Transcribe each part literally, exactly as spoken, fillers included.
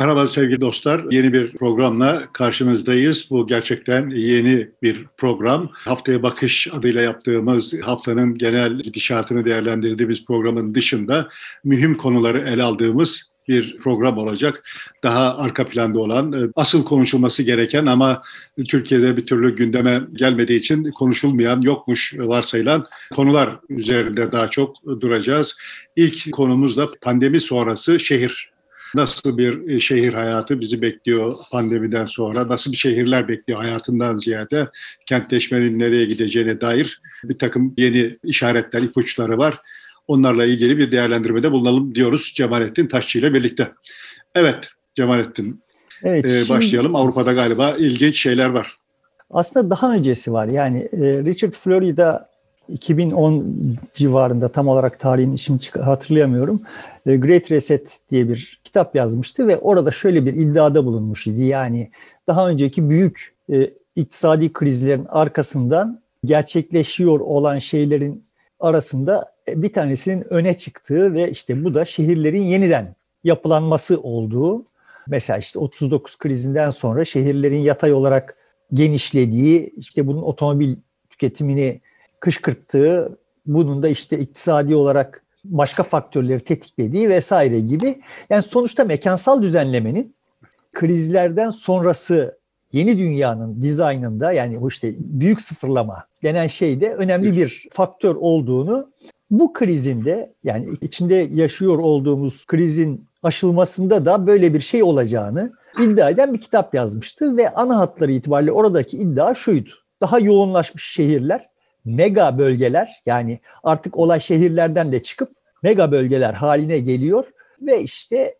Merhaba sevgili dostlar. Yeni bir programla karşınızdayız. Bu gerçekten yeni bir program. Haftaya Bakış adıyla yaptığımız haftanın genel gidişatını değerlendirdiğimiz programın dışında mühim konuları ele aldığımız bir program olacak. Daha arka planda olan, asıl konuşulması gereken ama Türkiye'de bir türlü gündeme gelmediği için konuşulmayan, yokmuş varsayılan konular üzerinde daha çok duracağız. İlk konumuz da pandemi sonrası şehir. Nasıl bir şehir hayatı bizi bekliyor pandemiden sonra, nasıl bir şehirler bekliyor hayatından ziyade kentleşmenin nereye gideceğine dair bir takım yeni işaretler, ipuçları var. Onlarla ilgili bir değerlendirmede bulunalım diyoruz Cemalettin Taşçı ile birlikte. Evet Cemalettin, evet, şimdi başlayalım. Avrupa'da galiba ilginç şeyler var. Aslında daha öncesi var. Yani Richard Florida iki bin on civarında, tam olarak tarihini şimdi hatırlayamıyorum, Great Reset diye bir kitap yazmıştı ve orada şöyle bir iddiada bulunmuş idi. Yani daha önceki büyük iktisadi krizlerin arkasından gerçekleşiyor olan şeylerin arasında bir tanesinin öne çıktığı ve işte bu da şehirlerin yeniden yapılanması olduğu. Mesela işte otuz dokuz krizinden sonra şehirlerin yatay olarak genişlediği, işte bunun otomobil tüketimini kışkırttığı, bunun da işte iktisadi olarak başka faktörleri tetiklediği vesaire gibi. Yani sonuçta mekansal düzenlemenin krizlerden sonrası yeni dünyanın dizaynında, yani o işte büyük sıfırlama denen şeyde önemli bir faktör olduğunu, bu krizin de, yani içinde yaşıyor olduğumuz krizin aşılmasında da böyle bir şey olacağını iddia eden bir kitap yazmıştı ve ana hatları itibariyle oradaki iddia şuydu: daha yoğunlaşmış şehirler, mega bölgeler, yani artık olay şehirlerden de çıkıp mega bölgeler haline geliyor ve işte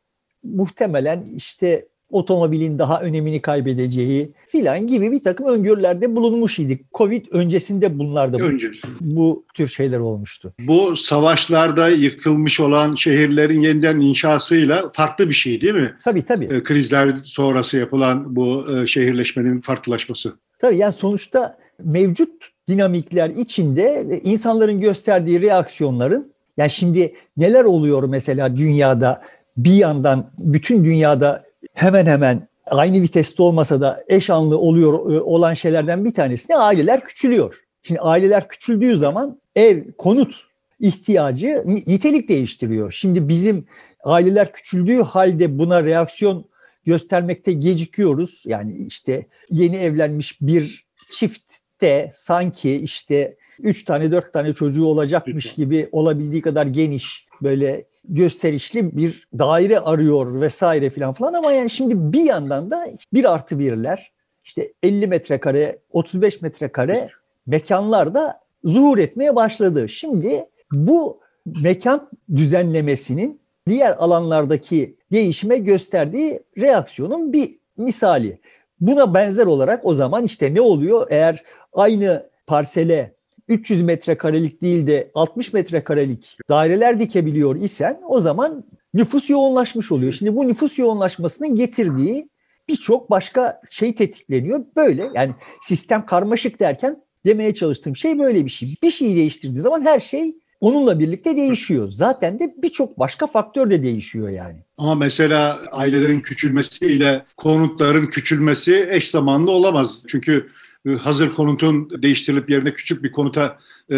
muhtemelen işte otomobilin daha önemini kaybedeceği filan gibi bir takım öngörülerde bulunmuş idik. Covid öncesinde bunlarda Öncesi. bu tür şeyler olmuştu. Bu savaşlarda yıkılmış olan şehirlerin yeniden inşasıyla farklı bir şey değil mi? Tabii tabii. Krizler sonrası yapılan bu şehirleşmenin farklılaşması. Tabii, yani sonuçta mevcut dinamikler içinde insanların gösterdiği reaksiyonların, yani şimdi neler oluyor mesela dünyada, bir yandan bütün dünyada hemen hemen aynı viteste olmasa da eş anlı oluyor olan şeylerden bir tanesi de aileler küçülüyor. Şimdi aileler küçüldüğü zaman ev, konut ihtiyacı nitelik değiştiriyor. Şimdi bizim aileler küçüldüğü halde buna reaksiyon göstermekte gecikiyoruz. Yani işte yeni evlenmiş bir çiftte sanki işte üç tane dört tane çocuğu olacakmış gibi olabildiği kadar geniş, böyle gösterişli bir daire arıyor vesaire filan filan, ama yani şimdi bir yandan da bir artı birler, işte elli metrekare, otuz beş metrekare mekanlar da zuhur etmeye başladı. Şimdi bu mekan düzenlemesinin diğer alanlardaki değişime gösterdiği reaksiyonun bir misali. Buna benzer olarak o zaman işte ne oluyor? Eğer aynı parsele üç yüz metrekarelik değil de altmış metrekarelik daireler dikebiliyor isen, o zaman nüfus yoğunlaşmış oluyor. Şimdi bu nüfus yoğunlaşmasının getirdiği birçok başka şey tetikleniyor. Böyle, yani sistem karmaşık derken demeye çalıştığım şey böyle bir şey. Bir şeyi değiştirdiği zaman her şey onunla birlikte değişiyor. Zaten de birçok başka faktör de değişiyor yani. Ama mesela ailelerin küçülmesiyle konutların küçülmesi eş zamanlı olamaz. Çünkü hazır konutun değiştirilip yerine küçük bir konuta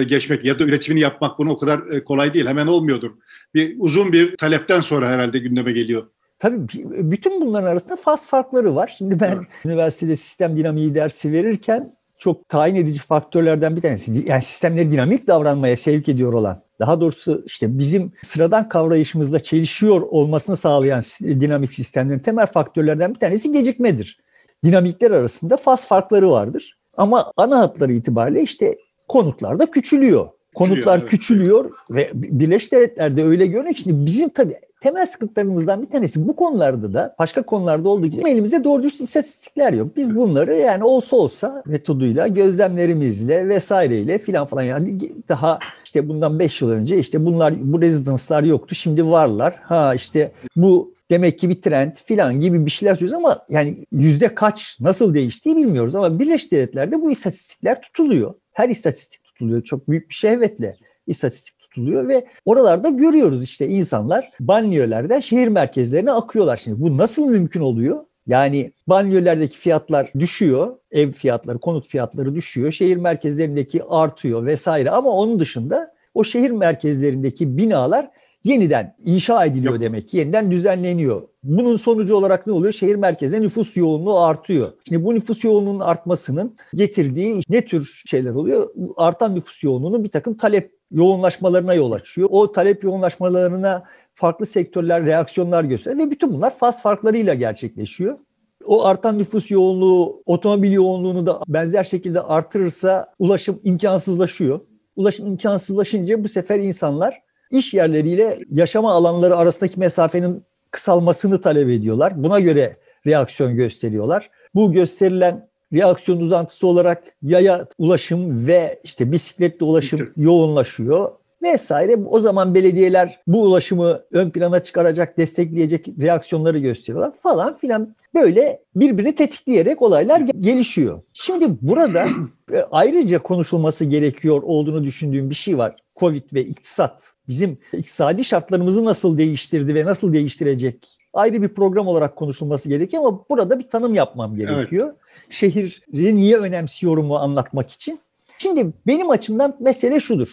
geçmek ya da üretimini yapmak bunu o kadar kolay değil. Hemen olmuyordur. Bir uzun bir talepten sonra herhalde gündeme geliyor. Tabii bütün bunların arasında faz farkları var. Şimdi ben evet. üniversitede sistem dinamiği dersi verirken çok tayin edici faktörlerden bir tanesi, yani sistemleri dinamik davranmaya sevk ediyor olan, daha doğrusu işte bizim sıradan kavrayışımızla çelişiyor olmasını sağlayan dinamik sistemlerin temel faktörlerden bir tanesi gecikmedir. Dinamikler arasında faz farkları vardır. Ama ana hatları itibariyle işte konutlar da küçülüyor. Konutlar evet. küçülüyor ve Birleşik Devletler'de öyle görünüyor. Şimdi bizim tabii temel sıkıntılarımızdan bir tanesi bu konularda da, başka konularda olduğu gibi elimizde doğru düz istatistikler yok. Biz bunları yani olsa olsa metoduyla, gözlemlerimizle vesaireyle filan falan, yani daha işte bundan beş yıl önce işte bunlar, bu rezidanslar yoktu. Şimdi varlar. Ha işte bu demek ki bir trend filan gibi bir şeyler söylüyoruz ama yani yüzde kaç, nasıl değiştiği bilmiyoruz. Ama Birleşik Devletler'de bu istatistikler tutuluyor. Her istatistik tutuluyor. Çok büyük bir şehvetle istatistik tutuluyor. tutuluyor ve oralarda görüyoruz işte insanlar banliyölerden şehir merkezlerine akıyorlar. Şimdi bu nasıl mümkün oluyor? Yani banliyölerdeki fiyatlar düşüyor, ev fiyatları, konut fiyatları düşüyor, şehir merkezlerindeki artıyor vesaire ama onun dışında o şehir merkezlerindeki binalar yeniden inşa ediliyor demek ki, yeniden düzenleniyor. Bunun sonucu olarak ne oluyor? Şehir merkezine nüfus yoğunluğu artıyor. Şimdi bu nüfus yoğunluğunun artmasının getirdiği ne tür şeyler oluyor? Artan nüfus yoğunluğunun bir takım talep yoğunlaşmalarına yol açıyor. O talep yoğunlaşmalarına farklı sektörler reaksiyonlar gösteriyor ve bütün bunlar faz farklarıyla gerçekleşiyor. O artan nüfus yoğunluğu, otomobil yoğunluğunu da benzer şekilde artırırsa ulaşım imkansızlaşıyor. Ulaşım imkansızlaşınca bu sefer insanlar iş yerleriyle yaşama alanları arasındaki mesafenin kısalmasını talep ediyorlar. Buna göre reaksiyon gösteriyorlar. Bu gösterilen reaksiyon uzantısı olarak yaya ulaşım ve işte bisikletle ulaşım yoğunlaşıyor vesaire. O zaman belediyeler bu ulaşımı ön plana çıkaracak, destekleyecek reaksiyonları gösteriyorlar falan filan. Böyle birbirini tetikleyerek olaylar gelişiyor. Şimdi burada ayrıca konuşulması gerekiyor olduğunu düşündüğüm bir şey var. Covid ve iktisat bizim iktisadi şartlarımızı nasıl değiştirdi ve nasıl değiştirecek? Ayrı bir program olarak konuşulması gerekiyor ama burada bir tanım yapmam gerekiyor. Evet. Şehri niye önemsiyorumu anlatmak için. Şimdi benim açımdan mesele şudur.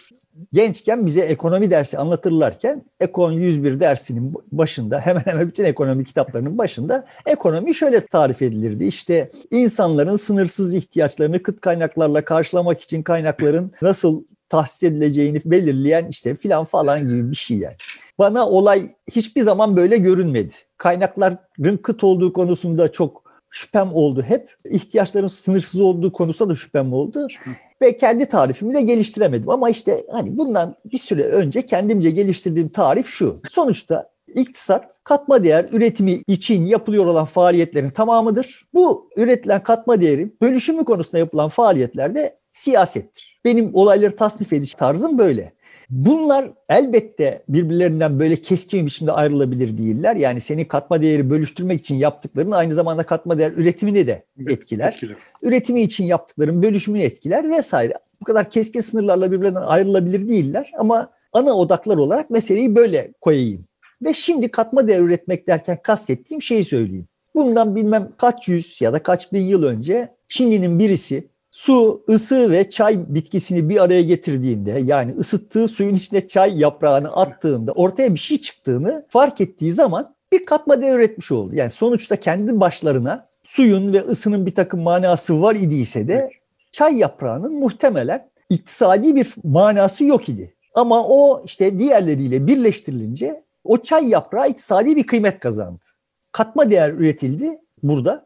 Gençken bize ekonomi dersi anlatırlarken Ekon yüz bir dersinin başında, hemen hemen bütün ekonomi kitaplarının başında ekonomi şöyle tarif edilirdi. İşte insanların sınırsız ihtiyaçlarını kıt kaynaklarla karşılamak için kaynakların nasıl tahsis edileceğini belirleyen işte filan falan gibi bir şey yani. Bana olay hiçbir zaman böyle görünmedi. Kaynakların kıt olduğu konusunda çok şüphem oldu hep. İhtiyaçların sınırsız olduğu konusunda da şüphem oldu. Ve kendi tarifimi de geliştiremedim. Ama işte hani bundan bir süre önce kendimce geliştirdiğim tarif şu. Sonuçta iktisat katma değer üretimi için yapılıyor olan faaliyetlerin tamamıdır. Bu üretilen katma değerin bölüşümü konusunda yapılan faaliyetler de siyasettir. Benim olayları tasnif ediş tarzım böyle. Bunlar elbette birbirlerinden böyle keskin biçimde ayrılabilir değiller. Yani senin katma değeri bölüştürmek için yaptıkların aynı zamanda katma değer üretimini de etkiler. etkiler. Üretimi için yaptıkların bölüşümünü etkiler vesaire. Bu kadar keskin sınırlarla birbirlerinden ayrılabilir değiller. Ama ana odaklar olarak meseleyi böyle koyayım. Ve şimdi katma değer üretmek derken kastettiğim şeyi söyleyeyim. Bundan bilmem kaç yüz ya da kaç bin yıl önce Çinli'nin birisi su, ısı ve çay bitkisini bir araya getirdiğinde, yani ısıttığı suyun içine çay yaprağını attığında ortaya bir şey çıktığını fark ettiği zaman bir katma değer üretmiş oldu. Yani sonuçta kendi başlarına suyun ve ısının bir takım manası var idiyse de çay yaprağının muhtemelen iktisadi bir manası yok idi. Ama o işte diğerleriyle birleştirilince o çay yaprağı iktisadi bir kıymet kazandı. Katma değer üretildi burada.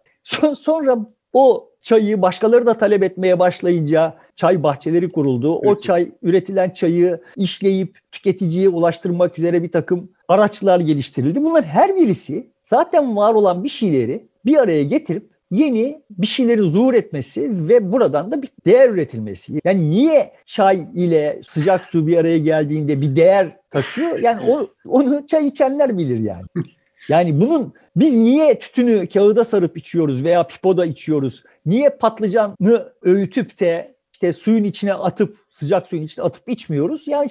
Sonra o çayı başkaları da talep etmeye başlayınca çay bahçeleri kuruldu. Evet. O çay, üretilen çayı işleyip tüketiciye ulaştırmak üzere bir takım araçlar geliştirildi. Bunlar her birisi zaten var olan bir şeyleri bir araya getirip yeni bir şeyleri zuhur etmesi ve buradan da bir değer üretilmesi. Yani niye çay ile sıcak su bir araya geldiğinde bir değer taşıyor? Yani o, onu çay içenler bilir yani. Yani bunun biz niye tütünü kağıda sarıp içiyoruz veya pipoda içiyoruz? Niye patlıcanı öğütüp de işte suyun içine atıp, sıcak suyun içine atıp içmiyoruz? Yani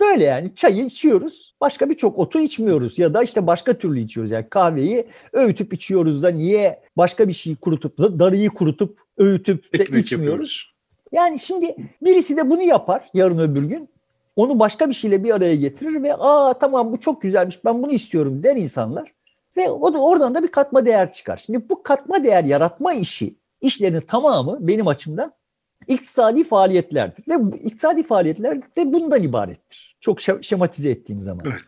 böyle yani çayı içiyoruz. Başka birçok otu içmiyoruz ya da işte başka türlü içiyoruz. Yani kahveyi öğütüp içiyoruz da niye başka bir şeyi kurutup da darıyı kurutup öğütüp de ekmek içmiyoruz? Yapıyoruz. Yani şimdi birisi de bunu yapar yarın öbür gün. Onu başka bir şeyle bir araya getirir ve aa tamam bu çok güzelmiş ben bunu istiyorum der insanlar. Ve o da oradan da bir katma değer çıkar. Şimdi bu katma değer yaratma işi, işlerin tamamı benim açımdan iktisadi faaliyetlerdir. Ve iktisadi faaliyetler de bundan ibarettir. Çok şematize ettiğim zaman. Evet.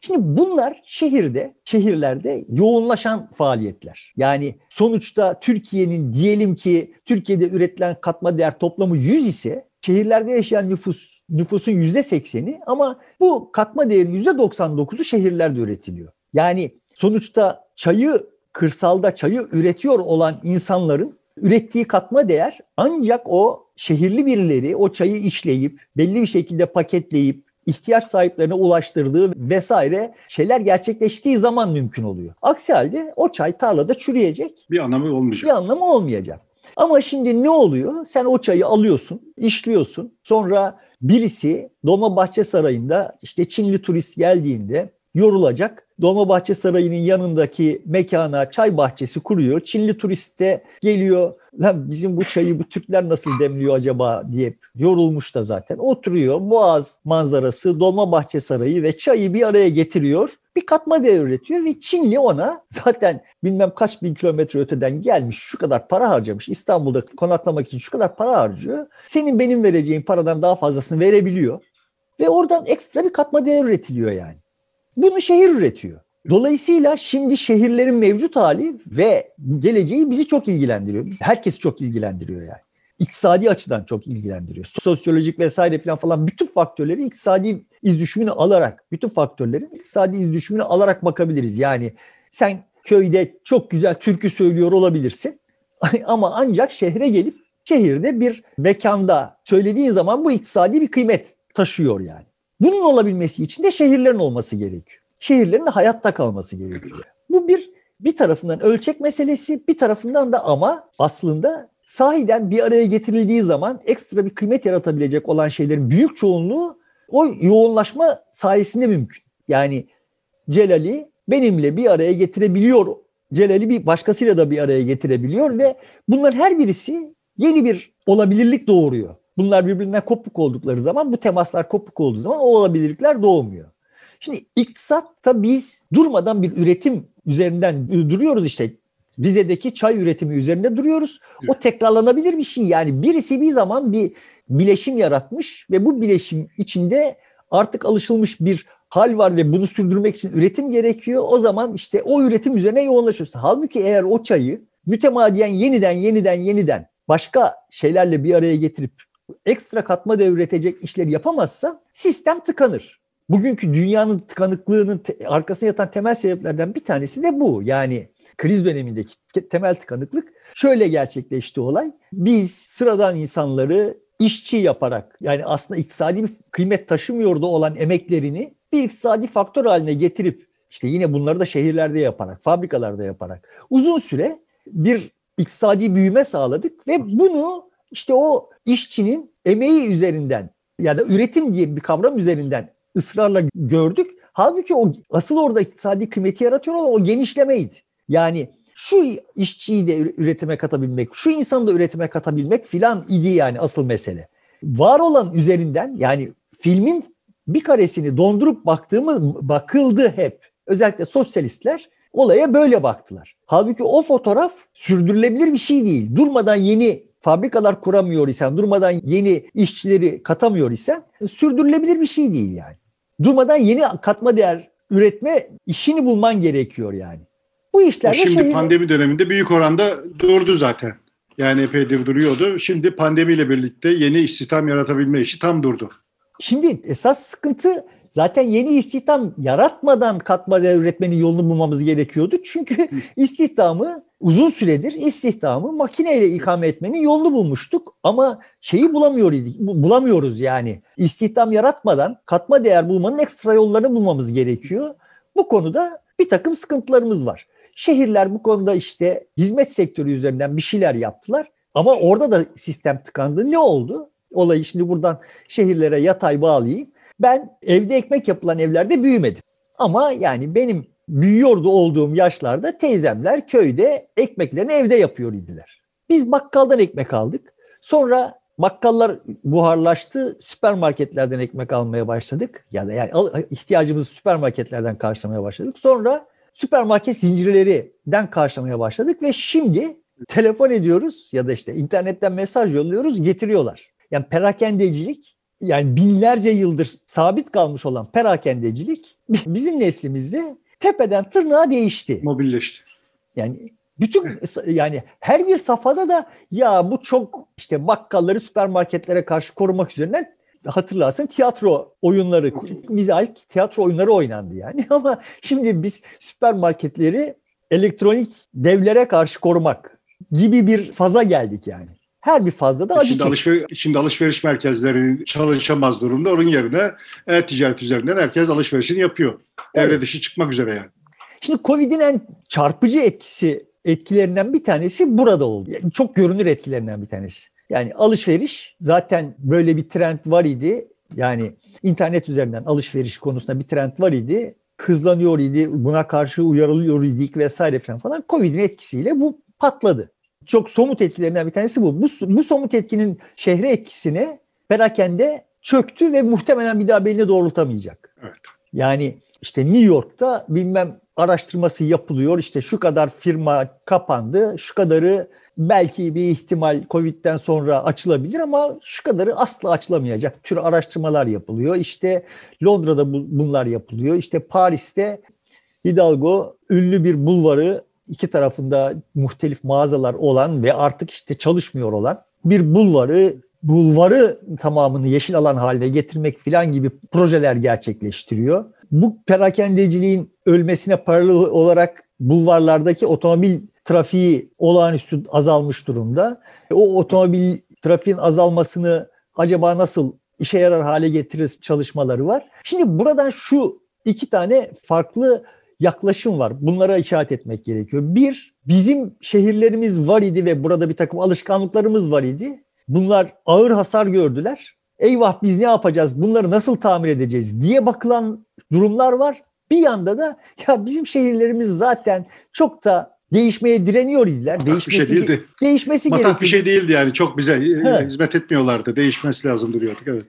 Şimdi bunlar şehirde, şehirlerde yoğunlaşan faaliyetler. Yani sonuçta Türkiye'nin diyelim ki Türkiye'de üretilen katma değer toplamı yüz ise şehirlerde yaşayan nüfus, nüfusun yüzde sekseni ama bu katma değerin yüzde doksan dokuzu şehirlerde üretiliyor. Yani sonuçta çayı, kırsalda çayı üretiyor olan insanların ürettiği katma değer ancak o şehirli birileri o çayı işleyip, belli bir şekilde paketleyip, ihtiyaç sahiplerine ulaştırdığı vesaire şeyler gerçekleştiği zaman mümkün oluyor. Aksi halde o çay tarlada çürüyecek. Bir anlamı olmayacak. Bir anlamı olmayacak. Ama şimdi ne oluyor? Sen o çayı alıyorsun, işliyorsun. Sonra Birisi Dolmabahçe Sarayı'nda işte Çinli turist geldiğinde yorulacak. Dolmabahçe Sarayı'nın yanındaki mekana çay bahçesi kuruyor. Çinli turist de geliyor. Lan bizim bu çayı bu Türkler nasıl demliyor acaba diye yorulmuş da zaten. Oturuyor, Boğaz manzarası, Dolmabahçe Sarayı ve çayı bir araya getiriyor. Bir katma değer üretiyor ve Çinli ona zaten bilmem kaç bin kilometre öteden gelmiş, şu kadar para harcamış. İstanbul'da konaklamak için şu kadar para harcıyor. Senin benim vereceğin paradan daha fazlasını verebiliyor. Ve oradan ekstra bir katma değer üretiliyor yani. Bunu şehir üretiyor. Dolayısıyla şimdi şehirlerin mevcut hali ve geleceği bizi çok ilgilendiriyor. Herkesi çok ilgilendiriyor yani. İktisadi açıdan çok ilgilendiriyor. Sosyolojik vesaire falan falan bütün faktörleri iktisadi iz düşümünü alarak, bütün faktörlerin iktisadi iz düşümünü alarak bakabiliriz. Yani sen köyde çok güzel türkü söylüyor olabilirsin ama ancak şehre gelip şehirde bir mekanda söylediğin zaman bu iktisadi bir kıymet taşıyor yani. Bunun olabilmesi için de şehirlerin olması gerekiyor. Şehirlerin de hayatta kalması gerekiyor. Bu bir bir tarafından ölçek meselesi, bir tarafından da ama aslında sahiden bir araya getirildiği zaman ekstra bir kıymet yaratabilecek olan şeylerin büyük çoğunluğu o yoğunlaşma sayesinde mümkün. Yani Celal'i benimle bir araya getirebiliyor, Celal'i bir başkasıyla da bir araya getirebiliyor ve bunların her birisi yeni bir olabilirlik doğuruyor. Bunlar birbirinden kopuk oldukları zaman, bu temaslar kopuk olduğu zaman o olabilirlikler doğmuyor. Şimdi iktisatta biz durmadan bir üretim üzerinden duruyoruz işte. Rize'deki çay üretimi üzerinde duruyoruz. O tekrarlanabilir bir şey. Yani birisi bir zaman bir bileşim yaratmış ve bu bileşim içinde artık alışılmış bir hal var ve bunu sürdürmek için üretim gerekiyor. O zaman işte o üretim üzerine yoğunlaşıyorsun. Halbuki eğer o çayı mütemadiyen yeniden yeniden yeniden başka şeylerle bir araya getirip ekstra katma değer üretecek işleri yapamazsa sistem tıkanır. Bugünkü dünyanın tıkanıklığının te- arkasına yatan temel sebeplerden bir tanesi de bu. Yani kriz dönemindeki te- temel tıkanıklık şöyle gerçekleşti olay. Biz sıradan insanları işçi yaparak, yani aslında iktisadi bir kıymet taşımıyordu olan emeklerini bir iktisadi faktör haline getirip, işte yine bunları da şehirlerde yaparak, fabrikalarda yaparak uzun süre bir iktisadi büyüme sağladık ve bunu işte o işçinin emeği üzerinden ya da üretim diye bir kavram üzerinden ısrarla gördük. Halbuki o asıl orada iktisadi kıymeti yaratıyor olan o genişlemeydi. Yani şu işçiyi de üretime katabilmek, şu insanı da üretime katabilmek filan idi yani asıl mesele. Var olan üzerinden, yani filmin bir karesini dondurup baktığımız bakıldı hep. Özellikle sosyalistler olaya böyle baktılar. Halbuki o fotoğraf sürdürülebilir bir şey değil. Durmadan yeni fabrikalar kuramıyor isen, durmadan yeni işçileri katamıyor isen sürdürülebilir bir şey değil yani. Durmadan yeni katma değer üretme işini bulman gerekiyor yani. Bu işler şimdi şehir... pandemi döneminde büyük oranda durdu zaten. Yani epeydir duruyordu. Şimdi pandemiyle birlikte yeni istihdam yaratabilme işi tam durdu. Şimdi esas sıkıntı zaten yeni istihdam yaratmadan katma değer üretmenin yolunu bulmamız gerekiyordu. Çünkü istihdamı uzun süredir istihdamı makineyle ikame etmenin yolunu bulmuştuk ama şeyi bulamıyoruz, bulamıyoruz yani. İstihdam yaratmadan katma değer bulmanın ekstra yollarını bulmamız gerekiyor. Bu konuda bir takım sıkıntılarımız var. Şehirler bu konuda işte hizmet sektörü üzerinden bir şeyler yaptılar ama orada da sistem tıkandı. Ne oldu? Olayı şimdi buradan şehirlere yatay bağlayayım. Ben evde ekmek yapılan evlerde büyümedim. Ama yani benim büyüyordu olduğum yaşlarda teyzemler köyde ekmeklerini evde yapıyor idiler. Biz bakkaldan ekmek aldık. Sonra bakkallar buharlaştı. Süpermarketlerden ekmek almaya başladık. Ya da yani ihtiyacımızı süpermarketlerden karşılamaya başladık. Sonra süpermarket zincirlerinden karşılamaya başladık ve şimdi telefon ediyoruz ya da işte internetten mesaj yolluyoruz, getiriyorlar. Yani perakendecilik, yani binlerce yıldır sabit kalmış olan perakendecilik bizim neslimizde tepeden tırnağa değişti. Mobilleşti. Yani bütün yani her bir safhada da ya bu çok işte bakkalları süpermarketlere karşı korumak üzerinden hatırlarsın tiyatro oyunları, mizahi tiyatro oyunları oynandı yani ama şimdi biz süpermarketleri elektronik devlere karşı korumak gibi bir faza geldik yani. Her bir fazla da acı çekiyor. Alışveriş, şimdi alışveriş merkezleri çalışamaz durumda. Onun yerine e-ticaret üzerinden herkes alışverişini yapıyor. Evet. Devre dışı çıkmak üzere yani. Şimdi Covid'in en çarpıcı etkisi etkilerinden bir tanesi burada oldu. Yani çok görünür etkilerinden bir tanesi. Yani alışveriş zaten böyle bir trend var idi. Yani internet üzerinden alışveriş konusunda bir trend var idi. Hızlanıyor idi, buna karşı uyarılıyor idik vesaire falan falan. Covid'in etkisiyle bu patladı. Çok somut etkilerinden bir tanesi bu. Bu, bu somut etkinin şehre etkisine perakende çöktü ve muhtemelen bir daha belini doğrultamayacak. Evet. Yani işte New York'ta bilmem araştırması yapılıyor. İşte şu kadar firma kapandı, şu kadarı belki bir ihtimal Covid'den sonra açılabilir ama şu kadarı asla açılamayacak tür araştırmalar yapılıyor. İşte Londra'da bu, bunlar yapılıyor. İşte Paris'te Hidalgo ünlü bir bulvarı, iki tarafında muhtelif mağazalar olan ve artık işte çalışmıyor olan bir bulvarı, bulvarı tamamını yeşil alan haline getirmek falan gibi projeler gerçekleştiriyor. Bu perakendeciliğin ölmesine paralel olarak bulvarlardaki otomobil trafiği olağanüstü azalmış durumda. O otomobil trafiğin azalmasını acaba nasıl işe yarar hale getiririz çalışmaları var. Şimdi buradan şu iki tane farklı yaklaşım var. Bunlara işaret etmek gerekiyor. Bir, bizim şehirlerimiz var idi ve burada bir takım alışkanlıklarımız var idi. Bunlar ağır hasar gördüler. Eyvah biz ne yapacağız, bunları nasıl tamir edeceğiz diye bakılan durumlar var. Bir yanda da ya bizim şehirlerimiz zaten çok da değişmeye direniyor idiler. Değişmesi, şey değildi. Değişmesi gerekiyordu. Matah bir şey değildi yani. Çok bize ha. hizmet etmiyorlardı. Değişmesi lazım duruyorduk. Evet.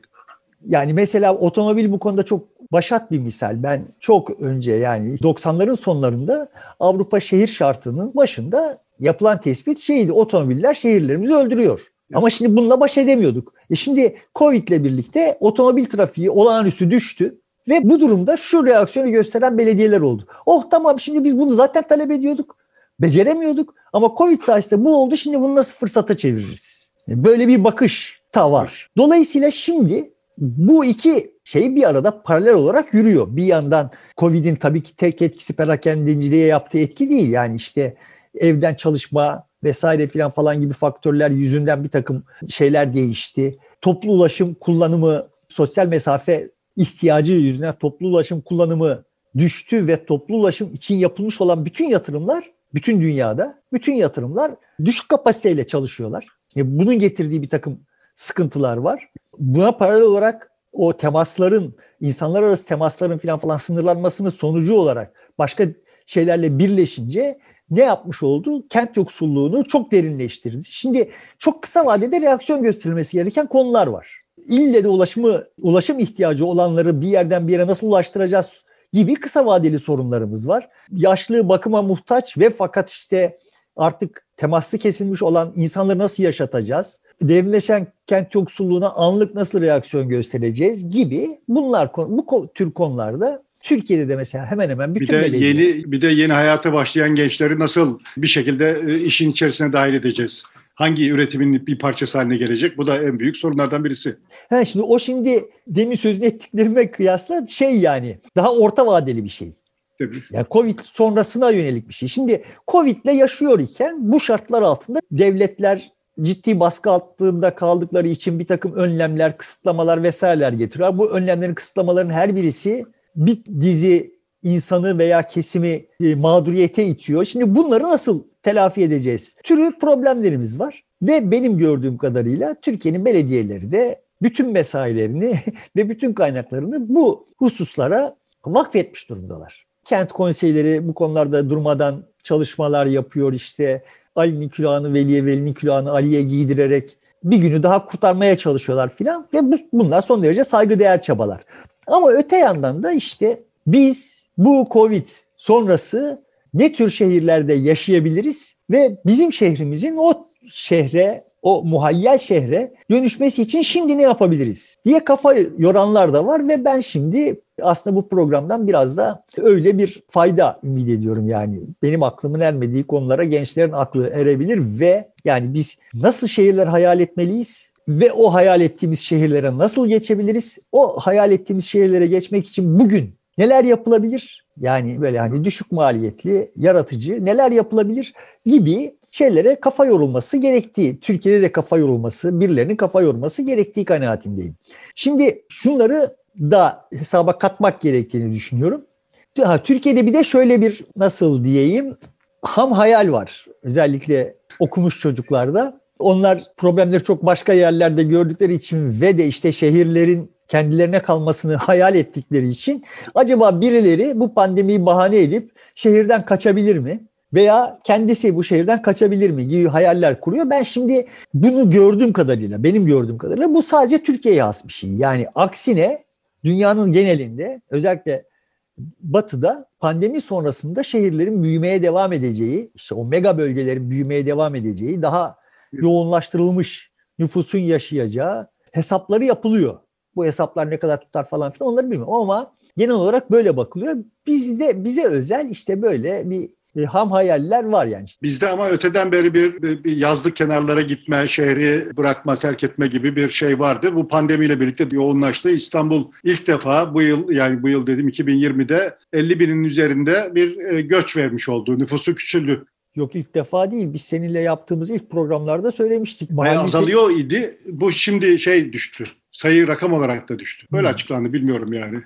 Yani mesela otomobil bu konuda çok başat bir misal. Ben çok önce yani doksanların sonlarında Avrupa şehir şartının başında yapılan tespit şeydi. Otomobiller şehirlerimizi öldürüyor. Evet. Ama şimdi bununla baş edemiyorduk. E şimdi Covid'le birlikte otomobil trafiği olağanüstü düştü. Ve bu durumda şu reaksiyonu gösteren belediyeler oldu. Oh tamam, şimdi biz bunu zaten talep ediyorduk. Beceremiyorduk ama Covid sayesinde bu oldu, şimdi bunu nasıl fırsata çeviririz? Böyle bir bakış da var. Dolayısıyla şimdi bu iki şey bir arada paralel olarak yürüyor. Bir yandan Covid'in tabii ki tek etkisi perakendeciliğe yaptığı etki değil. Yani işte evden çalışma vesaire filan falan gibi faktörler yüzünden bir takım şeyler değişti. Toplu ulaşım kullanımı, sosyal mesafe ihtiyacı yüzünden toplu ulaşım kullanımı düştü ve toplu ulaşım için yapılmış olan bütün yatırımlar, bütün dünyada bütün yatırımlar düşük kapasiteyle çalışıyorlar. Yani bunun getirdiği bir takım sıkıntılar var. Buna paralel olarak o temasların, insanlar arası temasların falan falan sınırlanmasının sonucu olarak başka şeylerle birleşince ne yapmış oldu? Kent yoksulluğunu çok derinleştirdi. Şimdi çok kısa vadede reaksiyon gösterilmesi gereken konular var. İlle de ulaşımı, ulaşım ihtiyacı olanları bir yerden bir yere nasıl ulaştıracağız gibi kısa vadeli sorunlarımız var. Yaşlı, bakıma muhtaç ve fakat işte artık teması kesilmiş olan insanları nasıl yaşatacağız? Derinleşen kent yoksulluğuna anlık nasıl reaksiyon göstereceğiz gibi, bunlar bu tür konularda Türkiye'de de mesela hemen hemen bütün bir de belediye... yeni bir de yeni hayata başlayan gençleri nasıl bir şekilde işin içerisine dahil edeceğiz? Hangi üretimin bir parçası haline gelecek? Bu da en büyük sorunlardan birisi. Ha, şimdi o şimdi demin sözünü ettiklerime kıyasla şey yani daha orta vadeli bir şey. Tabii. Yani Covid sonrasına yönelik bir şey. Şimdi Covid'le yaşıyor iken bu şartlar altında devletler ciddi baskı altında kaldıkları için bir takım önlemler, kısıtlamalar vesaireler getiriyor. Bu önlemlerin, kısıtlamaların her birisi bir dizi insanı veya kesimi mağduriyete itiyor. Şimdi bunları nasıl telafi edeceğiz türü problemlerimiz var ve benim gördüğüm kadarıyla Türkiye'nin belediyeleri de bütün mesailerini ve bütün kaynaklarını bu hususlara vakfetmiş durumdalar. Kent konseyleri bu konularda durmadan çalışmalar yapıyor, işte Ali'nin külahını Veli'ye, Veli'nin külahını Ali'ye giydirerek bir günü daha kurtarmaya çalışıyorlar filan ve bu, bunlar son derece saygıdeğer çabalar. Ama öte yandan da işte biz bu Covid sonrası ne tür şehirlerde yaşayabiliriz ve bizim şehrimizin o şehre, o muhayyel şehre dönüşmesi için şimdi ne yapabiliriz diye kafa yoranlar da var ve ben şimdi aslında bu programdan biraz da öyle bir fayda ümit ediyorum yani. Benim aklımın ermediği konulara gençlerin aklı erebilir ve yani biz nasıl şehirler hayal etmeliyiz ve o hayal ettiğimiz şehirlere nasıl geçebiliriz? O hayal ettiğimiz şehirlere geçmek için bugün neler yapılabilir? Yani böyle hani düşük maliyetli, yaratıcı neler yapılabilir gibi şeylere kafa yorulması gerektiği, Türkiye'de de kafa yorulması, birilerinin kafa yorulması gerektiği kanaatindeyim. Şimdi şunları da hesaba katmak gerektiğini düşünüyorum. Ha, Türkiye'de bir de şöyle bir nasıl diyeyim ham hayal var. Özellikle okumuş çocuklarda. Onlar problemleri çok başka yerlerde gördükleri için ve de işte şehirlerin kendilerine kalmasını hayal ettikleri için acaba birileri bu pandemiyi bahane edip şehirden kaçabilir mi? Veya kendisi bu şehirden kaçabilir mi gibi hayaller kuruyor. Ben şimdi bunu gördüğüm kadarıyla, benim gördüğüm kadarıyla bu sadece Türkiye'ye has bir şey. Yani aksine dünyanın genelinde, özellikle Batı'da pandemi sonrasında şehirlerin büyümeye devam edeceği, işte o mega bölgelerin büyümeye devam edeceği, daha yoğunlaştırılmış nüfusun yaşayacağı hesapları yapılıyor. Bu hesaplar ne kadar tutar falan filan onları bilmiyorum ama genel olarak böyle bakılıyor. Bizde, bize özel işte böyle bir ham hayaller var yani. Bizde ama öteden beri bir, bir yazlık kenarlara gitme, şehri bırakma, terk etme gibi bir şey vardı. Bu pandemiyle birlikte yoğunlaştı. İstanbul ilk defa bu yıl, yani bu yıl dedim iki bin yirmide elli binin üzerinde bir göç vermiş oldu. Nüfusu küçüldü. Yok, ilk defa değil. Biz seninle yaptığımız ilk programlarda söylemiştik. Bayağı azalıyor idi. Bu şimdi şey düştü. Sayı rakam olarak da düştü. Böyle hmm. açıklandı, bilmiyorum yani.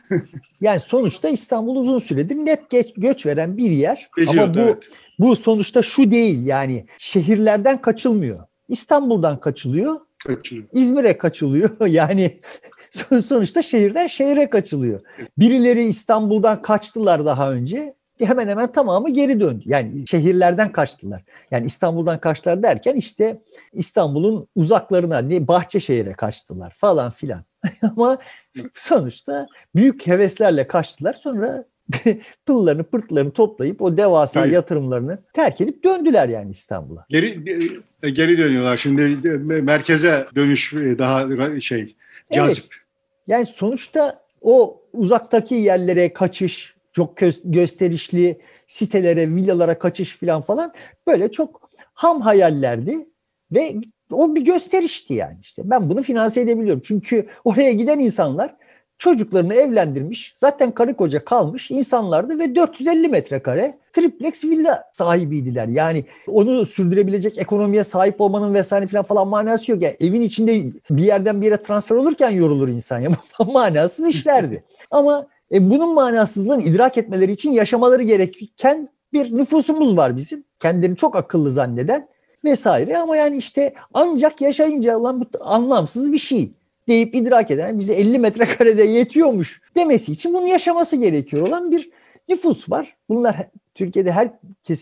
Yani sonuçta İstanbul uzun süredir net geç, göç veren bir yer. Geçiyordu, ama bu evet. bu sonuçta şu değil yani, şehirlerden kaçılmıyor. İstanbul'dan kaçılıyor. Kaçılıyor. İzmir'e kaçılıyor. Yani sonuçta şehirden şehire kaçılıyor. Birileri İstanbul'dan kaçtılar daha önce. Hemen hemen tamamı geri döndü. Yani şehirlerden kaçtılar. Yani İstanbul'dan kaçtılar derken işte İstanbul'un uzaklarına, Bahçeşehir'e kaçtılar falan filan. Ama sonuçta büyük heveslerle kaçtılar. Sonra pıllarını pırtlarını toplayıp o devasa evet. yatırımlarını terk edip döndüler yani İstanbul'a. Geri, geri dönüyorlar. Şimdi merkeze dönüş daha şey cazip. Evet. Yani sonuçta o uzaktaki yerlere kaçış, çok gösterişli sitelere, villalara kaçış falan falan böyle çok ham hayallerdi ve o bir gösterişti yani işte. Ben bunu finanse edebiliyorum. Çünkü oraya giden insanlar çocuklarını evlendirmiş, zaten karı koca kalmış insanlardı ve dört yüz elli metrekare triplex villa sahibiydiler. Yani onu sürdürebilecek ekonomiye sahip olmanın vesaire falan falan manası yok. Yani evin içinde bir yerden bir yere transfer olurken yorulur insan ya. Manasız işlerdi. Ama E bunun manasızlığını idrak etmeleri için yaşamaları gereken bir nüfusumuz var bizim. Kendilerini çok akıllı zanneden vesaire, ama yani işte ancak yaşayınca olan bu anlamsız bir şey deyip idrak eden, bize elli metrekarede yetiyormuş demesi için bunu yaşaması gerekiyor olan bir nüfus var. Bunlar Türkiye'de her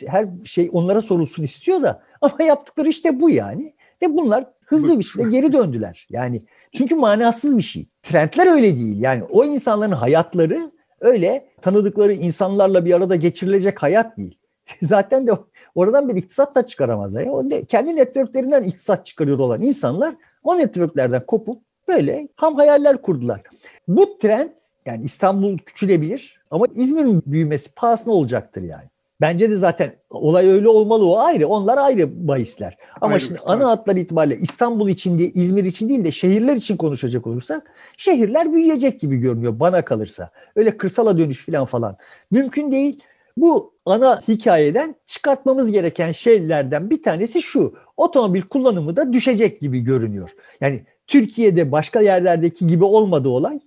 her şey onlara sorulsun istiyor da ama yaptıkları işte bu yani. Ve bunlar hızlı bir şekilde geri döndüler. Yani çünkü manasız bir şey. Trendler öyle değil. Yani o insanların hayatları öyle tanıdıkları insanlarla bir arada geçirilecek hayat değil. Zaten de oradan bir iktisat da çıkaramazlar. Yani kendi networklerinden iktisat çıkarıyor olan insanlar o networklerden kopup böyle ham hayaller kurdular. Bu trend, yani İstanbul küçülebilir ama İzmir'in büyümesi pahasına olacaktır yani. Bence de zaten olay öyle olmalı, o ayrı. Onlar ayrı bahisler. Ama ayrı, şimdi evet. ana hatlar itibariyle İstanbul için değil, İzmir için değil de şehirler için konuşacak olursak, şehirler büyüyecek gibi görünüyor bana kalırsa. Öyle kırsala dönüş falan falan mümkün değil. Bu ana hikayeden çıkartmamız gereken şeylerden bir tanesi şu. Otomobil kullanımı da düşecek gibi görünüyor. Yani Türkiye'de başka yerlerdeki gibi olmadı olay.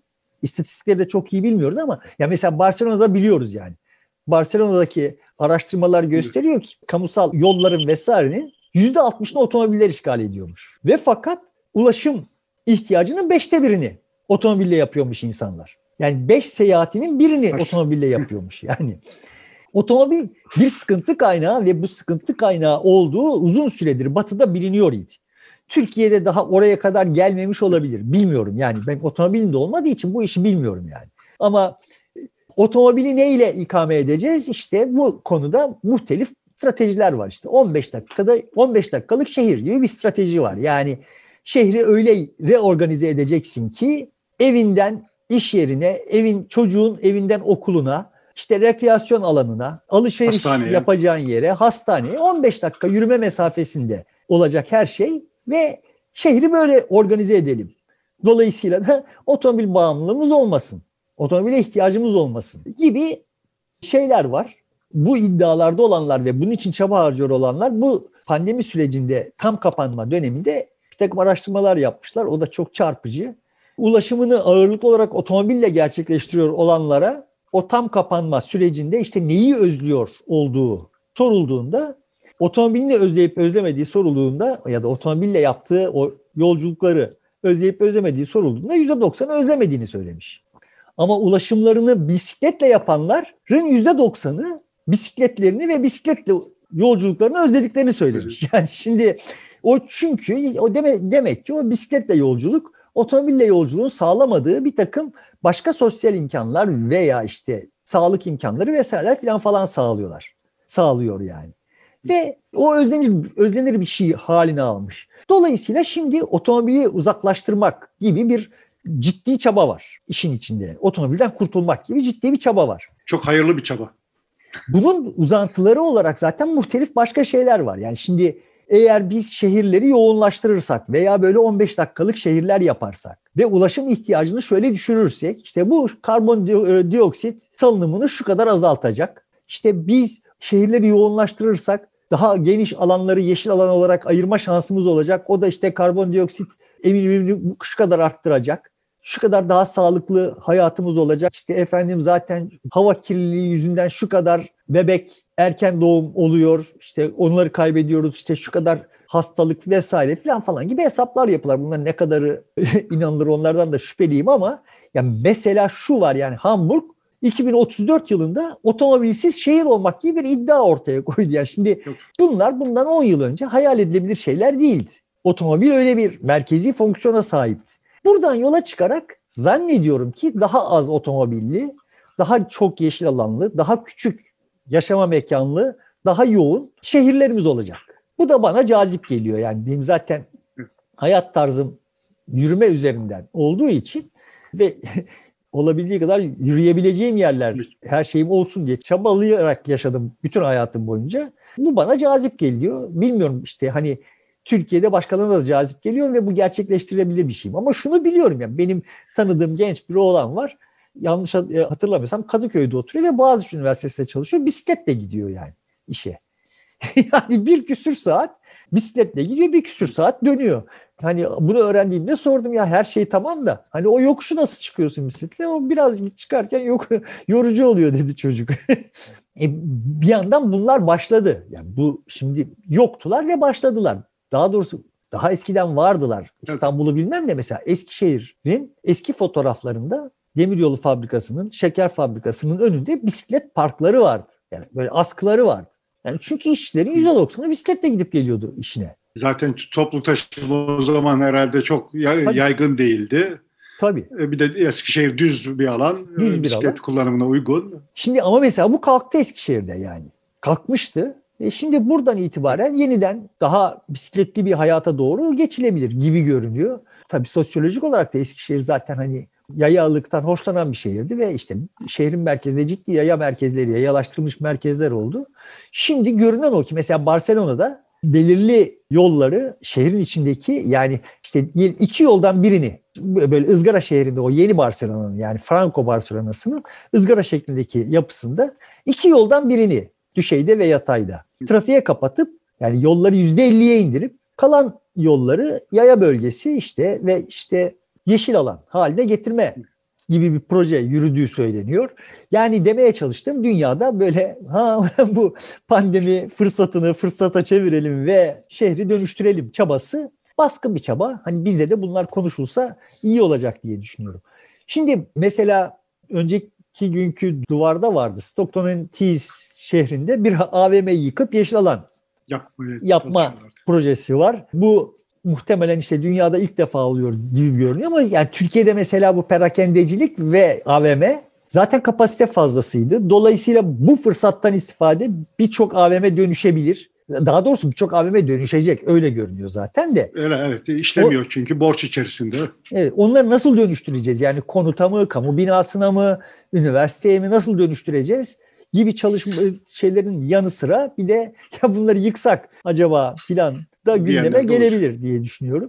İstatistikleri de çok iyi bilmiyoruz ama ya mesela Barcelona'da biliyoruz yani. Barcelona'daki araştırmalar gösteriyor ki kamusal yolların vesairenin yüzde altmışını otomobiller işgal ediyormuş. Ve fakat ulaşım ihtiyacının beşte birini otomobille yapıyormuş insanlar. Yani beş seyahatinin birini otomobille yapıyormuş yani. Otomobil bir sıkıntı kaynağı ve bu sıkıntı kaynağı olduğu uzun süredir Batı'da biliniyor idi. Türkiye'de daha oraya kadar gelmemiş olabilir. Bilmiyorum yani, ben otomobilim de olmadığı için bu işi bilmiyorum yani. Ama otomobili neyle ikame edeceğiz? İşte bu konuda muhtelif stratejiler var. İşte on beş dakikada on beş dakikalık şehir gibi bir strateji var. Yani şehri öyle reorganize edeceksin ki evinden iş yerine, evin çocuğun evinden okuluna, işte rekreasyon alanına, alışveriş hastaneye, yapacağın yere, hastaneye on beş dakika yürüme mesafesinde olacak her şey ve şehri böyle organize edelim. Dolayısıyla da otomobil bağımlılığımız olmasın. Otomobile ihtiyacımız olmasın gibi şeyler var. Bu iddialarda olanlar ve bunun için çaba harcıyor olanlar bu pandemi sürecinde, tam kapanma döneminde bir takım araştırmalar yapmışlar. O da çok çarpıcı. Ulaşımını ağırlıklı olarak otomobille gerçekleştiriyor olanlara o tam kapanma sürecinde işte neyi özlüyor olduğu sorulduğunda Otomobilini özleyip özlemediği sorulduğunda ya da otomobille yaptığı o yolculukları özleyip özlemediği sorulduğunda yüzde doksanı özlemediğini söylemiş. Ama ulaşımlarını bisikletle yapanların yüzde doksanı bisikletlerini ve bisikletle yolculuklarını özlediklerini söylemiş. Yani şimdi o çünkü o deme, demek ki o bisikletle yolculuk otomobille yolculuğun sağlamadığı bir takım başka sosyal imkanlar veya işte sağlık imkanları vesaire filan falan sağlıyorlar. Sağlıyor yani. Ve o özlenir, özlenir bir şey haline almış. Dolayısıyla şimdi otomobili uzaklaştırmak gibi bir ciddi çaba var işin içinde. Otomobilden kurtulmak gibi ciddi bir çaba var. Çok hayırlı bir çaba. Bunun uzantıları olarak zaten muhtelif başka şeyler var. Yani şimdi eğer biz şehirleri yoğunlaştırırsak veya böyle on beş dakikalık şehirler yaparsak ve ulaşım ihtiyacını şöyle düşürürsek işte bu karbondioksit salınımını şu kadar azaltacak. İşte biz şehirleri yoğunlaştırırsak daha geniş alanları yeşil alan olarak ayırma şansımız olacak. O da işte karbondioksit eminimini şu kadar arttıracak. Şu kadar daha sağlıklı hayatımız olacak. İşte efendim zaten hava kirliliği yüzünden şu kadar bebek erken doğum oluyor. İşte onları kaybediyoruz. İşte şu kadar hastalık vesaire falan falan gibi hesaplar yapılar. Bunların ne kadarı inanılır onlardan da şüpheliyim ama ya mesela şu var yani Hamburg iki bin otuz dört yılında otomobilsiz şehir olmak gibi bir iddia ortaya koydu. Yani şimdi bunlar bundan on yıl önce hayal edilebilir şeyler değildi. Otomobil öyle bir merkezi fonksiyona sahipti. Buradan yola çıkarak zannediyorum ki daha az otomobilli, daha çok yeşil alanlı, daha küçük yaşama mekanlı, daha yoğun şehirlerimiz olacak. Bu da bana cazip geliyor. Yani benim zaten hayat tarzım yürüme üzerinden olduğu için ve olabildiği kadar yürüyebileceğim yerler, her şeyim olsun diye çabalayarak yaşadım bütün hayatım boyunca. Bu bana cazip geliyor. Bilmiyorum işte hani Türkiye'de başkalarına da cazip geliyor ve bu gerçekleştirilebilir bir şeyim. Ama şunu biliyorum ya, benim tanıdığım genç bir oğlan var. Yanlış hatırlamıyorsam Kadıköy'de oturuyor ve Boğaziçi Üniversitesi'nde çalışıyor. Bisikletle gidiyor yani işe. Yani bir küsür saat bisikletle gidiyor, bir küsür saat dönüyor. Hani bunu öğrendiğimde sordum ya her şey tamam da hani o yokuşu nasıl çıkıyorsun bisikletle? O biraz çıkarken yok, yorucu oluyor dedi çocuk. e, bir yandan bunlar başladı. Yani bu şimdi yoktular ve başladılar. Daha doğrusu daha eskiden vardılar. İstanbul'u bilmem de mesela Eskişehir'in eski fotoğraflarında demiryolu fabrikasının, şeker fabrikasının önünde bisiklet parkları vardı. Yani böyle askıları vardı. Yani çünkü işçilerin yüzde doksanı bisikletle gidip geliyordu işine. Zaten toplu taşıma o zaman herhalde çok yaygın Tabii. değildi. Tabii. Bir de Eskişehir düz bir alan. Düz bir bisiklet alan. Kullanımına uygun. Şimdi ama mesela bu kalktı Eskişehir'de yani. Kalkmıştı. E şimdi buradan itibaren yeniden daha bisikletli bir hayata doğru geçilebilir gibi görünüyor. Tabii sosyolojik olarak da Eskişehir zaten hani yayalıktan hoşlanan bir şehirdi ve işte şehrin merkezinde ciddi yaya merkezleri, yayalaştırılmış merkezler oldu. Şimdi görünen o ki mesela Barcelona'da belirli yolları şehrin içindeki yani işte iki yoldan birini böyle ızgara şehrinde o yeni Barcelona'nın yani Franco Barcelona'sının ızgara şeklindeki yapısında iki yoldan birini düşeyde ve yatayda trafiğe kapatıp yani yolları yüzde elliye indirip kalan yolları yaya bölgesi işte ve işte yeşil alan haline getirme gibi bir proje yürüdüğü söyleniyor. Yani demeye çalıştım dünyada böyle ha bu pandemi fırsatını fırsata çevirelim ve şehri dönüştürelim çabası baskın bir çaba. Hani bizde de bunlar konuşulsa iyi olacak diye düşünüyorum. Şimdi mesela önceki günkü duvarda vardı Stockton and Tees şehrinde bir A V M'yi yıkıp yeşil alan yapma, yapma projesi var. Bu muhtemelen işte dünyada ilk defa oluyor gibi görünüyor ama yani Türkiye'de mesela bu perakendecilik ve A V M zaten kapasite fazlasıydı. Dolayısıyla bu fırsattan istifade birçok A V M dönüşebilir. Daha doğrusu birçok A V M dönüşecek öyle görünüyor zaten de. Öyle evet işlemiyor o, çünkü borç içerisinde. Evet, onları nasıl dönüştüreceğiz? Yani konuta mı, kamu binasına mı, üniversiteye mi nasıl dönüştüreceğiz? Gibi çalışma şeylerin yanı sıra bir de ya bunları yıksak acaba filan da gündeme gelebilir diye düşünüyorum.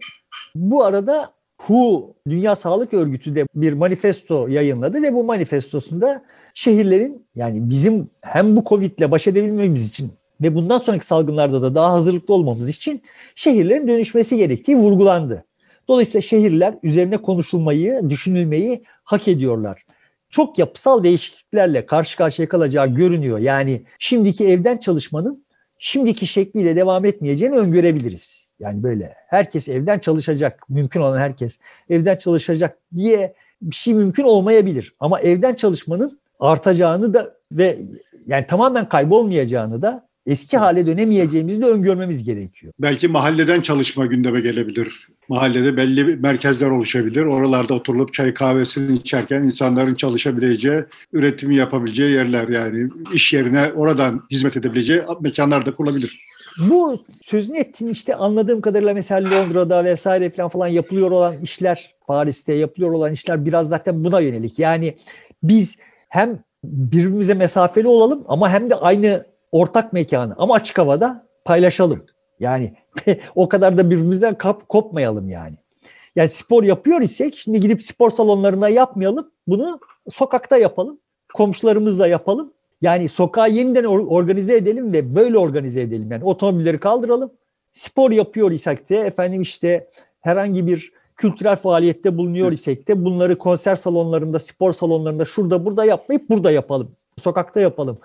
Bu arada W H O Dünya Sağlık Örgütü de bir manifesto yayınladı ve bu manifestosunda şehirlerin yani bizim hem bu Covid'le baş edebilmemiz için ve bundan sonraki salgınlarda da daha hazırlıklı olmamız için şehirlerin dönüşmesi gerektiği vurgulandı. Dolayısıyla şehirler üzerine konuşulmayı, düşünülmeyi hak ediyorlar. Çok yapısal değişikliklerle karşı karşıya kalacağı görünüyor. Yani şimdiki evden çalışmanın şimdiki şekliyle devam etmeyeceğini öngörebiliriz. Yani böyle herkes evden çalışacak, mümkün olan herkes evden çalışacak diye bir şey mümkün olmayabilir. Ama evden çalışmanın artacağını da ve yani tamamen kaybolmayacağını da, eski hale dönemeyeceğimizi de öngörmemiz gerekiyor. Belki mahalleden çalışma gündeme gelebilir. Mahallede belli merkezler oluşabilir. Oralarda oturulup çay kahvesini içerken insanların çalışabileceği, üretimi yapabileceği yerler, yani iş yerine oradan hizmet edebileceği mekanlar da kurulabilir. Bu sözünü ettiğin işte anladığım kadarıyla mesela Londra'da vesaire falan falan yapılıyor olan işler, Paris'te yapılıyor olan işler biraz zaten buna yönelik. Yani biz hem birbirimize mesafeli olalım ama hem de aynı ortak mekanı ama açık havada paylaşalım. Yani o kadar da birbirimizden kap, kopmayalım yani. Yani spor yapıyor isek şimdi gidip spor salonlarına yapmayalım. Bunu sokakta yapalım. Komşularımızla yapalım. Yani sokağı yeniden organize edelim ve böyle organize edelim. Yani otomobilleri kaldıralım. Spor yapıyor isek de efendim işte herhangi bir kültürel faaliyette bulunuyor isek de bunları konser salonlarında, spor salonlarında şurada burada yapmayıp burada yapalım. Sokakta yapalım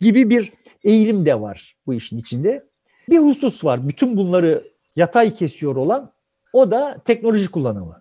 gibi bir eğilim de var bu işin içinde. Bir husus var. Bütün bunları yatay kesiyor olan, o da teknoloji kullanımı.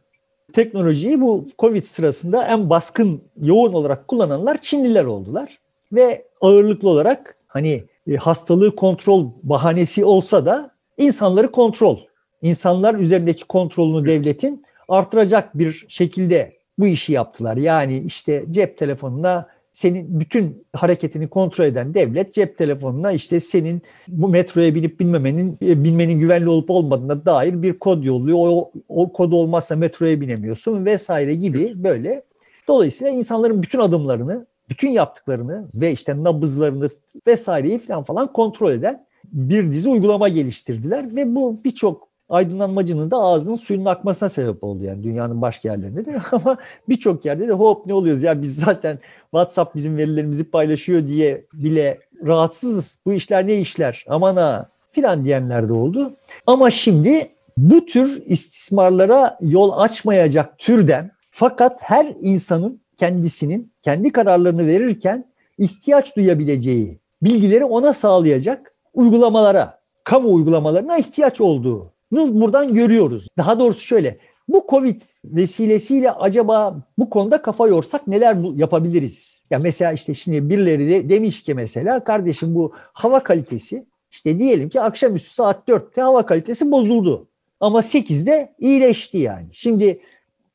Teknolojiyi bu Covid sırasında en baskın, yoğun olarak kullananlar Çinliler oldular. Ve ağırlıklı olarak hani hastalığı kontrol bahanesi olsa da insanları kontrol, insanlar üzerindeki kontrolünü devletin artıracak bir şekilde bu işi yaptılar. Yani işte cep telefonuna senin bütün hareketini kontrol eden devlet, cep telefonuna işte senin bu metroya binip binmemenin, binmenin güvenli olup olmadığına dair bir kod yolluyor. O, o kod olmazsa metroya binemiyorsun vesaire gibi böyle. Dolayısıyla insanların bütün adımlarını, bütün yaptıklarını ve işte nabızlarını vesaireyi falan falan kontrol eden bir dizi uygulama geliştirdiler ve bu birçok aydınlanmacının da ağzının suyunun akmasına sebep oldu yani dünyanın başka yerlerinde de ama birçok yerde de hop ne oluyoruz ya biz zaten WhatsApp bizim verilerimizi paylaşıyor diye bile rahatsızız. Bu işler ne işler aman ha filan diyenler de oldu. Ama şimdi bu tür istismarlara yol açmayacak türden, fakat her insanın kendisinin kendi kararlarını verirken ihtiyaç duyabileceği bilgileri ona sağlayacak uygulamalara, kamu uygulamalarına ihtiyaç olduğu buradan görüyoruz. Daha doğrusu şöyle, bu Covid vesilesiyle acaba bu konuda kafa yorsak neler yapabiliriz? Ya mesela işte şimdi birileri de demiş ki mesela kardeşim bu hava kalitesi, işte diyelim ki akşamüstü saat dörtte hava kalitesi bozuldu. Ama sekizde iyileşti yani. Şimdi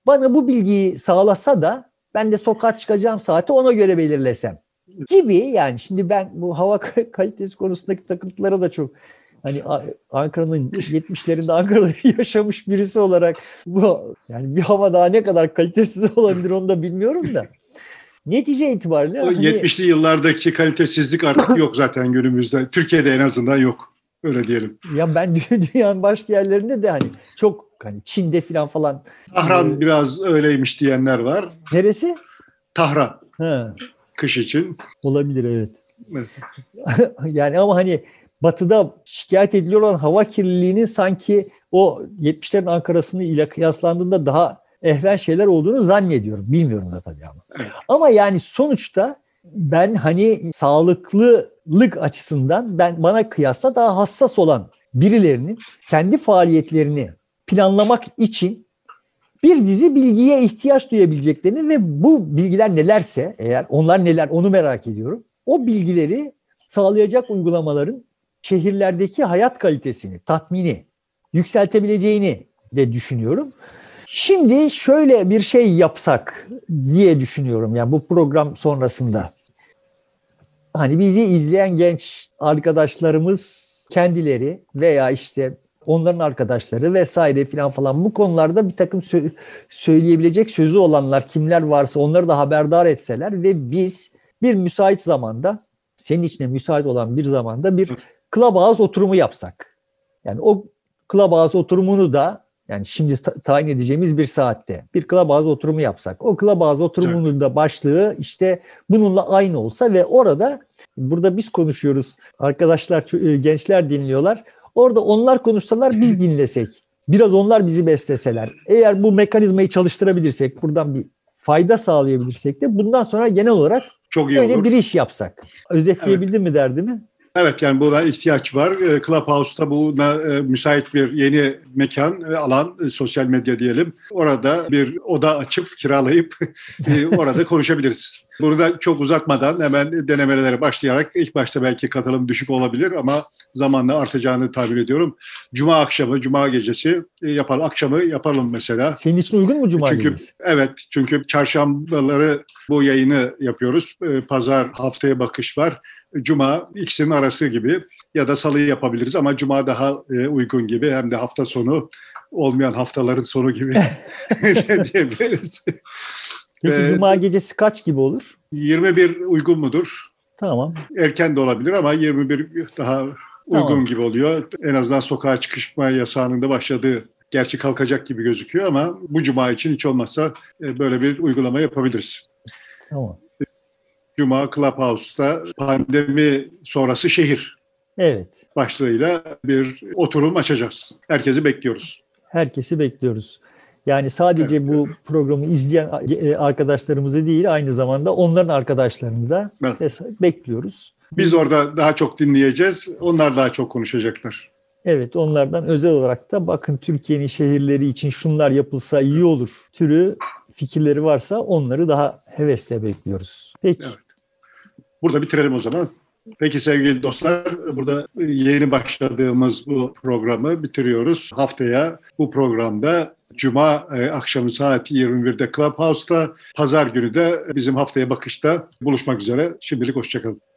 bana bu bilgiyi sağlasa da ben de sokağa çıkacağım saati ona göre belirlesem gibi, yani şimdi ben bu hava kalitesi konusundaki takıntılara da çok... Hani Ankara'nın yetmişlerinde Ankara'da yaşamış birisi olarak bu yani bir hava daha ne kadar kalitesiz olabilir onu da bilmiyorum da. Netice itibariyle hani... yetmişli yıllardaki kalitesizlik artık yok zaten günümüzde. Türkiye'de en azından yok. Öyle diyelim. Ya ben dünyanın başka yerlerinde de hani çok hani Çin'de falan falan. Tahran e... biraz öyleymiş diyenler var. Neresi? Tahran. Ha. Kış için. Olabilir evet. Evet. Yani ama hani Batı'da şikayet ediliyor olan hava kirliliğinin sanki o yetmişlerin Ankara'sını ile kıyaslandığında daha ehven şeyler olduğunu zannediyorum. Bilmiyorum da tabii ama. Ama yani sonuçta ben hani sağlıklılık açısından ben bana kıyasla daha hassas olan birilerinin kendi faaliyetlerini planlamak için bir dizi bilgiye ihtiyaç duyabileceklerini ve bu bilgiler nelerse eğer onlar neler onu merak ediyorum. O bilgileri sağlayacak uygulamaların şehirlerdeki hayat kalitesini, tatmini yükseltebileceğini de düşünüyorum. Şimdi şöyle bir şey yapsak diye düşünüyorum yani bu program sonrasında. Hani bizi izleyen genç arkadaşlarımız kendileri veya işte onların arkadaşları vesaire filan falan bu konularda bir takım sö- söyleyebilecek sözü olanlar kimler varsa onları da haberdar etseler ve biz bir müsait zamanda, senin içine müsait olan bir zamanda bir Clubhouse oturumu yapsak. Yani o Clubhouse oturumunu da yani şimdi tayin edeceğimiz bir saatte bir Clubhouse oturumu yapsak. O Clubhouse oturumunun da başlığı işte bununla aynı olsa ve orada burada biz konuşuyoruz. Arkadaşlar, gençler dinliyorlar. Orada onlar konuşsalar biz dinlesek. Biraz onlar bizi besleseler. Eğer bu mekanizmayı çalıştırabilirsek, buradan bir fayda sağlayabilirsek de bundan sonra genel olarak çok iyi öyle olur. Bir iş yapsak. Özetleyebildim evet. Mi derdimi? Evet, yani buna ihtiyaç var. Clubhouse'da buna müsait bir yeni mekan ve alan, sosyal medya diyelim. Orada bir oda açıp kiralayıp orada konuşabiliriz. Burada çok uzatmadan hemen denemelere başlayarak, ilk başta belki katılım düşük olabilir ama zamanla artacağını tahmin ediyorum. Cuma akşamı, cuma gecesi yapalım, akşamı yapalım mesela. Senin için uygun mu cuma çünkü, gecesi? Evet, çünkü çarşambaları bu yayını yapıyoruz. Pazar haftaya bakış var. Cuma ikisinin arası gibi ya da salı yapabiliriz ama cuma daha uygun gibi, hem de hafta sonu olmayan haftaların sonu gibi diyebiliriz. Peki cuma gecesi kaç gibi olur? yirmi bir uygun mudur? Tamam. Erken de olabilir ama yirmi bir daha uygun tamam gibi oluyor. En azından sokağa çıkışma yasağının da başladığı, gerçi kalkacak gibi gözüküyor ama bu cuma için hiç olmazsa böyle bir uygulama yapabiliriz. Tamam. Cuma Clubhouse'da pandemi sonrası şehir, evet, başlığıyla bir oturum açacağız. Herkesi bekliyoruz. Herkesi bekliyoruz. Yani sadece evet, bu programı izleyen arkadaşlarımızı değil, aynı zamanda onların arkadaşlarını da evet, bekliyoruz. Biz orada daha çok dinleyeceğiz, onlar daha çok konuşacaklar. Evet, onlardan özel olarak da bakın Türkiye'nin şehirleri için şunlar yapılsa iyi olur türü fikirleri varsa onları daha hevesle bekliyoruz. Peki. Evet. Burada bitirelim o zaman. Peki sevgili dostlar, burada yeni başladığımız bu programı bitiriyoruz. Haftaya bu programda cuma e, akşamı saat yirmi birde Clubhouse'da, pazar günü de bizim haftaya bakışta buluşmak üzere. Şimdilik hoşçakalın.